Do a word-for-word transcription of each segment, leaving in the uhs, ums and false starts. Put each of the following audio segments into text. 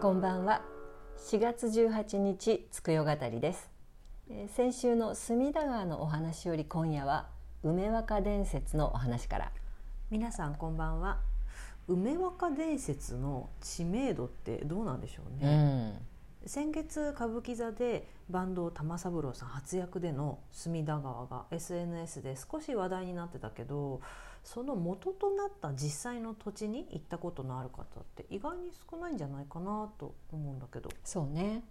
こんばんは。しがつじゅうはちにちつくよ語りです。えー、先週の隅田川のお話より今夜は梅若伝説のお話から。皆さんこんばんは。梅若伝説の知名度ってどうなんでしょうね。うん、先月歌舞伎座で坂東玉三郎さん初役での隅田川が エスエヌエス で少し話題になってたけど、その元となった実際の土地に行ったことのある方って意外に少ないんじゃないかなと思うんだけど。そうね。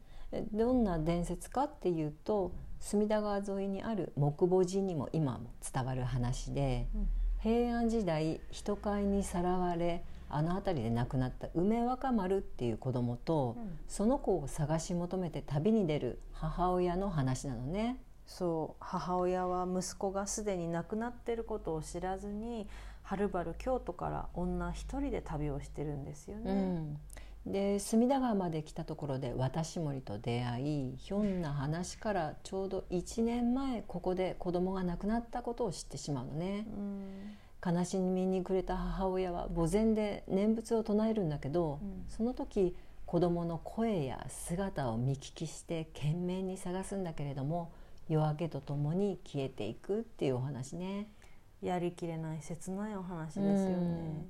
どんな伝説かっていうと、隅田川沿いにある木母寺にも今も伝わる話で、うん、平安時代人買いにさらわれあの辺りで亡くなった梅若丸っていう子供と、うん、その子を探し求めて旅に出る母親の話なのね。そう、母親は息子がすでに亡くなっていることを知らずにはるばる京都から女一人で旅をしてるんですよね。うん、で隅田川まで来たところで渡し森と出会い、ひょんな話からちょうどいちねんまえここで子供が亡くなったことを知ってしまうのね。うん、悲しみに暮れた母親は墓前で念仏を唱えるんだけど、うん、その時子供の声や姿を見聞きして懸命に探すんだけれども、夜明けとともに消えていくっていうお話ね。やりきれない切ないお話ですよね。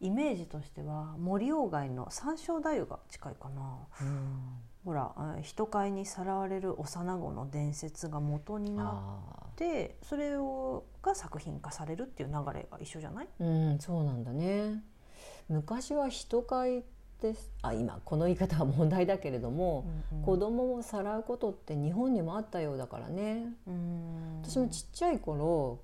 うん、イメージとしては森鴎外の山椒太夫が近いかな。うん、ほら人買いにさらわれる幼子の伝説が元になってそれをが作品化されるっていう流れが一緒じゃない？うん、そうなんだね。昔は人買いですあ今この言い方は問題だけれども、うんうん、子供をさらうことって日本にもあったようだからね。うん、私もちっちゃい頃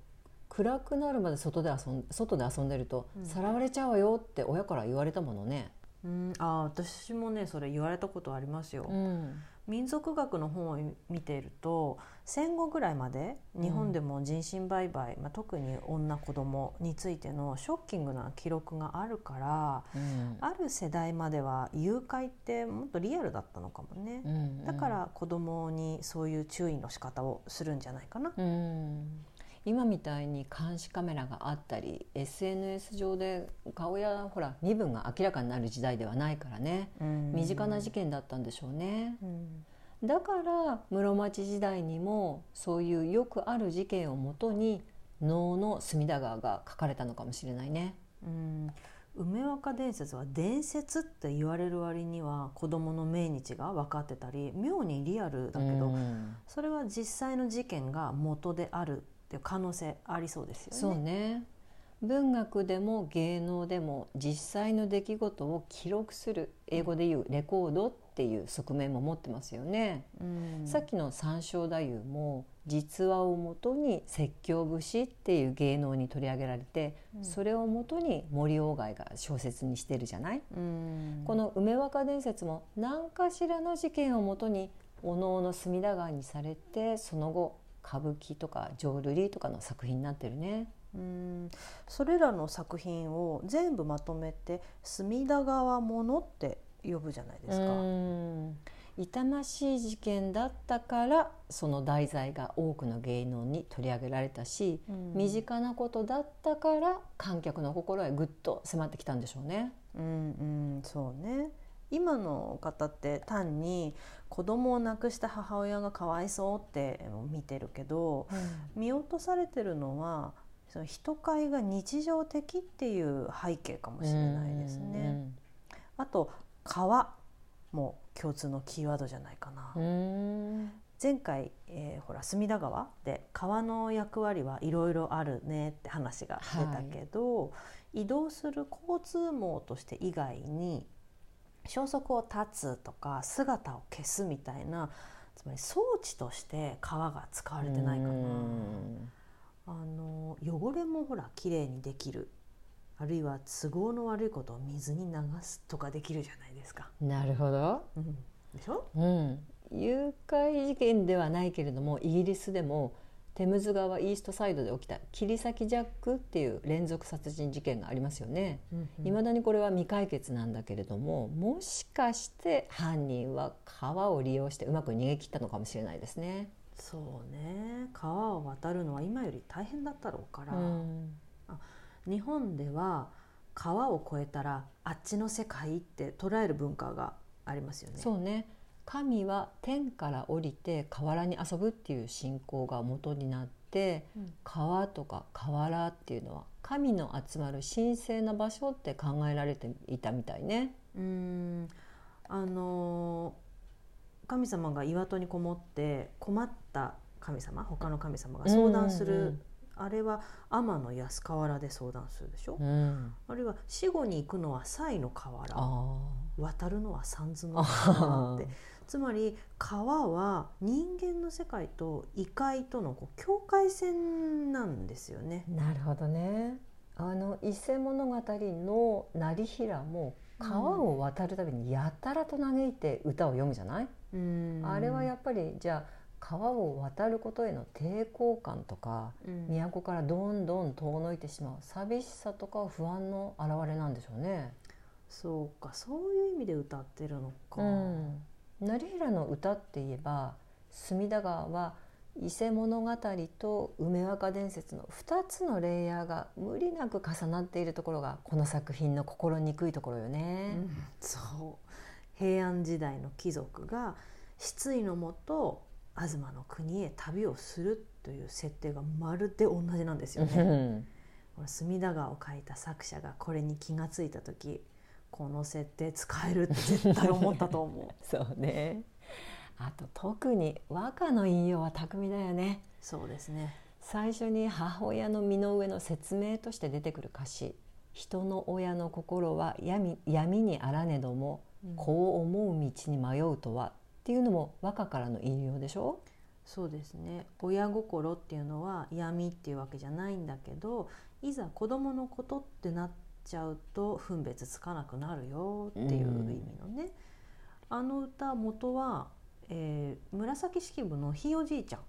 暗くなるまで外で遊ん、外で遊んでると、うん、さらわれちゃうよって親から言われたものね。うん、あ私もねそれ言われたことありますよ。うん、民族学の本を見ていると戦後ぐらいまで日本でも人身売買、うんまあ、特に女子供についてのショッキングな記録があるから、うん、ある世代までは誘拐ってもっとリアルだったのかもね。うんうん、だから子供にそういう注意の仕方をするんじゃないかな。うん、今みたいに監視カメラがあったり エスエヌエス 上で顔やほら身分が明らかになる時代ではないからね。うん、身近な事件だったんでしょうね。うんだから室町時代にもそういうよくある事件をもとに能の隅田川が書かれたのかもしれないね。うん、梅若伝説は伝説って言われる割には子どもの命日が分かってたり妙にリアルだけど、うん、それは実際の事件が元であるっていう可能性ありそうですよね。そうね。文学でも芸能でも実際の出来事を記録する英語でいうレコードっていう側面も持ってますよね。うん、さっきの山椒太夫も実話をもとに説教節っていう芸能に取り上げられて、うん、それをもとに森鴎外が小説にしてるじゃない。うん、この梅若伝説も何かしらの事件をもとにおのおの隅田川にされてその後歌舞伎とか浄瑠璃とかの作品になってるね。うんそれらの作品を全部まとめて隅田川ものって呼ぶじゃないですか。うん痛ましい事件だったからその題材が多くの芸能に取り上げられたし、うん、身近なことだったから観客の心へぐっと迫ってきたんでしょうね。うんうん、そうね。今の方って単に子供を亡くした母親がかわいそうって見てるけど、うん、見落とされてるのはその人買いが日常的っていう背景かもしれないですね。あと川も共通のキーワードじゃないかな。うん前回、えー、ほら隅田川で川の役割はいろいろあるねって話が出たけど、はい、移動する交通網として以外に消息を絶つとか姿を消すみたいな、つまり装置として川が使われてないかな。あの汚れもほらきれいにできる、あるいは都合の悪いことを水に流すとかできるじゃないですか。なるほど、うん、でしょ、うん、誘拐事件ではないけれどもイギリスでもテムズ川イーストサイドで起きた切り裂きジャックっていう連続殺人事件がありますよね。うんうん、未だにこれは未解決なんだけれども、もしかして犯人は川を利用してうまく逃げ切ったのかもしれないですね。そうね。川を渡るのは今より大変だったろうから、うん、あ日本では川を越えたらあっちの世界って捉える文化がありますよね。そうね、神は天から降りて河原に遊ぶっていう信仰が元になって、うん、川とか河原っていうのは神の集まる神聖な場所って考えられていたみたいね。うーん、あの神様が岩戸にこもって困った神様、他の神様が相談する、うんうんうん、あれは天の安河原で相談するでしょ、うん、あるいは死後に行くのは祭の河原、渡るのは三途の河原ってつまり川は人間の世界と異界とのこう境界線なんですよね。なるほどね。あの伊勢物語の業平も川を渡るたびにやたらと嘆いて歌を詠むじゃない、うん、あれはやっぱりじゃあ川を渡ることへの抵抗感とか、うん、都からどんどん遠のいてしまう寂しさとか不安の表れなんでしょうね。そうか、そういう意味で歌ってるのか、うん、業平の歌っていえば隅田川は伊勢物語と梅若伝説のふたつのレイヤーが無理なく重なっているところがこの作品の心にくいところよね、うん、そう、平安時代の貴族が失意のもと東の国へ旅をするという設定がまるで同じなんですよね。この隅田川を書いた作者がこれに気がついた時、この設定使えるって絶対思ったと思う。そうね。あと特に和歌の引用は巧みだよね。そうですね。最初に母親の身の上の説明として出てくる歌詞、人の親の心は 闇, 闇にあらねども、うん、こう思う道に迷うとはっていうのも和歌からの引用でしょ。そうですね。親心っていうのは闇っていうわけじゃないんだけど、いざ子供のことってなっちゃうと分別つかなくなるよっていう意味のね、うん、あの歌元は、えー、紫式部のひいおじいちゃん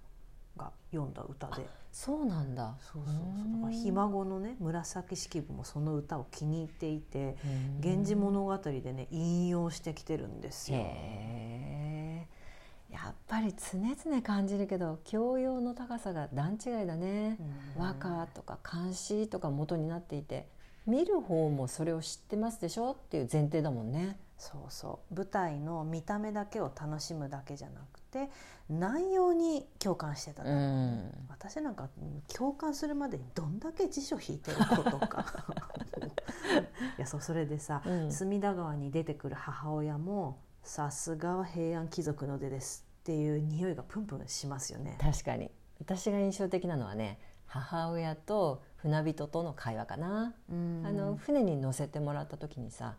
が読んだ歌で。そうなんだ。そうそうそう。だからひ孫のね、紫式部もその歌を気に入っていて、源氏物語でね引用してきてるんですよ。やっぱり常々感じるけど教養の高さが段違いだね。和歌とか漢詩とか元になっていて、見る方もそれを知ってますでしょっていう前提だもんね。そうそう、舞台の見た目だけを楽しむだけじゃなくて内容に共感してた、ね、うん、私なんか共感するまでにどんだけ辞書引いてることかいや、そう、それでさ、うん、隅田川に出てくる母親もさすがは平安貴族の出ですっていう匂いがプンプンしますよね。確かに。私が印象的なのはね、母親と船人との会話かな。うん、あの船に乗せてもらった時にさ、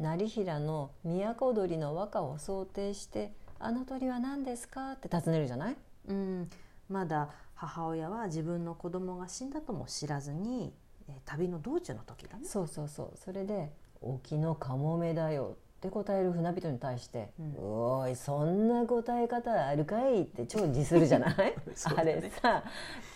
業平の都踊りの和歌を想定してあの鳥は何ですかって尋ねるじゃない。うん、まだ母親は自分の子供が死んだとも知らずに旅の道中の時だね。そうそうそう。それで沖のカモメだよって答える船人に対して、うん、おいそんな答え方あるかいって超自するじゃないそうだね、あれさ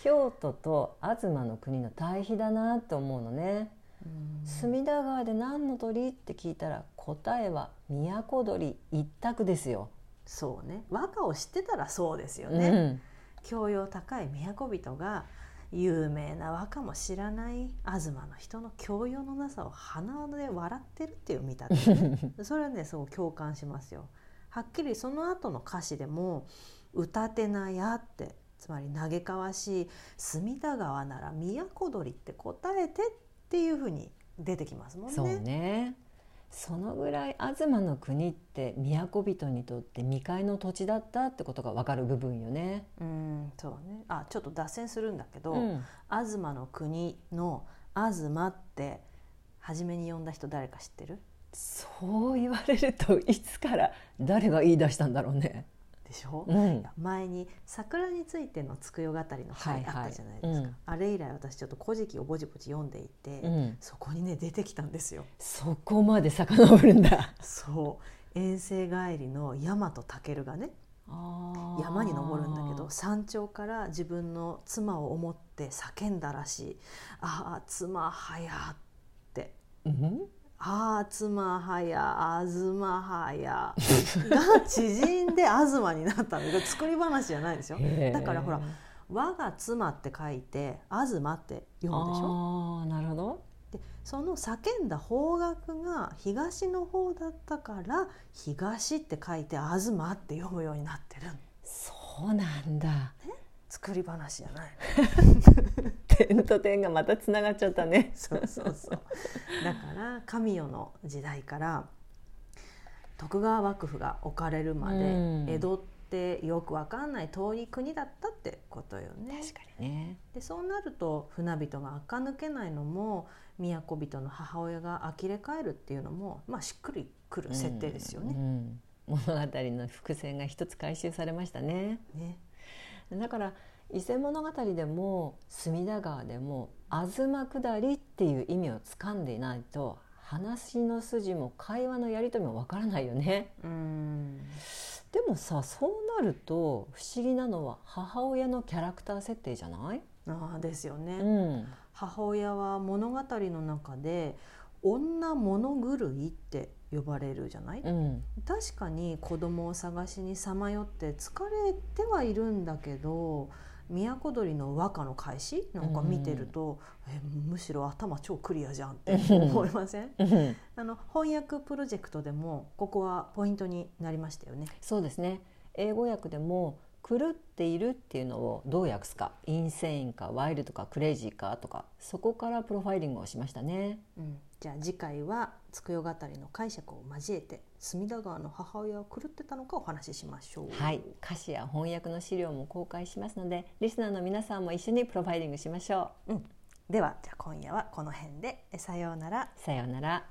京都と東の国の対比だなと思うのね。うん、隅田川で何の鳥って聞いたら答えは都鳥一択ですよ。そうね、和歌を知ってたらそうですよね、うん、教養高い都人が有名な和歌も知らない東の人の教養のなさを鼻で笑ってるっていう見立て、ね、それはねすごく共感しますよ。はっきりその後の歌詞でも歌てなやって、つまり嘆かわしい隅田川なら都鳥って答えてっていうふうに出てきますもんね。そうね。そのぐらい東の国って都人にとって未開の土地だったってことが分かる部分よね。うん、そうね。あ、ちょっと脱線するんだけど、うん、東の国の東って初めに呼んだ人誰か知ってる？そう言われるといつから誰が言い出したんだろうね。でしょ、うん、前に桜についてのつくよ語りの回あったじゃないですか、はいはい、うん、あれ以来私ちょっと古事記をぼちぼち読んでいて、うん、そこにね出てきたんですよ。そこまで遡るんだ。そう、遠征帰りの大和武がね、あ山に登るんだけど山頂から自分の妻を思って叫んだらしい。ああ妻はやって、うんあーつまはやあずまはやが縮んであずまになったので作り話じゃないですよ。だからほら和が妻って書いてあずまって読むでしょ。あーなるほど。でその叫んだ方角が東の方だったから東って書いて東って読むようになってる。そうなんだ、ね、作り話じゃない点と点がまたつながっちゃったねそうそうそう、だから神代の時代から徳川幕府が置かれるまで、うん、江戸ってよくわかんない遠い国だったってことよね。確かにね。でそうなると船人が垢抜けないのも都人の母親が呆れ返るっていうのも、まあ、しっくりくる設定ですよね、うんうん、物語の伏線が一つ回収されました ね, ねだから伊勢物語でも隅田川でも東下りっていう意味をつかんでいないと話の筋も会話のやり取りもわからないよね。うーん、でもさ、そうなると不思議なのは母親のキャラクター設定じゃない？ああ、ですよね、うん、母親は物語の中で女物狂いって呼ばれるじゃない、うん、確かに子供を探しにさまよって疲れてはいるんだけど、都鳥の和歌の開始なんか見てると、うん、えむしろ頭超クリアじゃんって思いませんあの翻訳プロジェクトでもここはポイントになりましたよね。そうですね、英語訳でも狂っているっていうのをどう訳すか、インセインかワイルドかクレイジーかとか、そこからプロファイリングをしましたね、うん、じゃあ次回はつくよ語りの解釈を交えて隅田川の母親は狂ってたのかお話ししましょう。はい、歌詞や翻訳の資料も公開しますので、リスナーの皆さんも一緒にプロファイリングしましょう、うん、ではじゃあ今夜はこの辺で、さようなら。さようなら。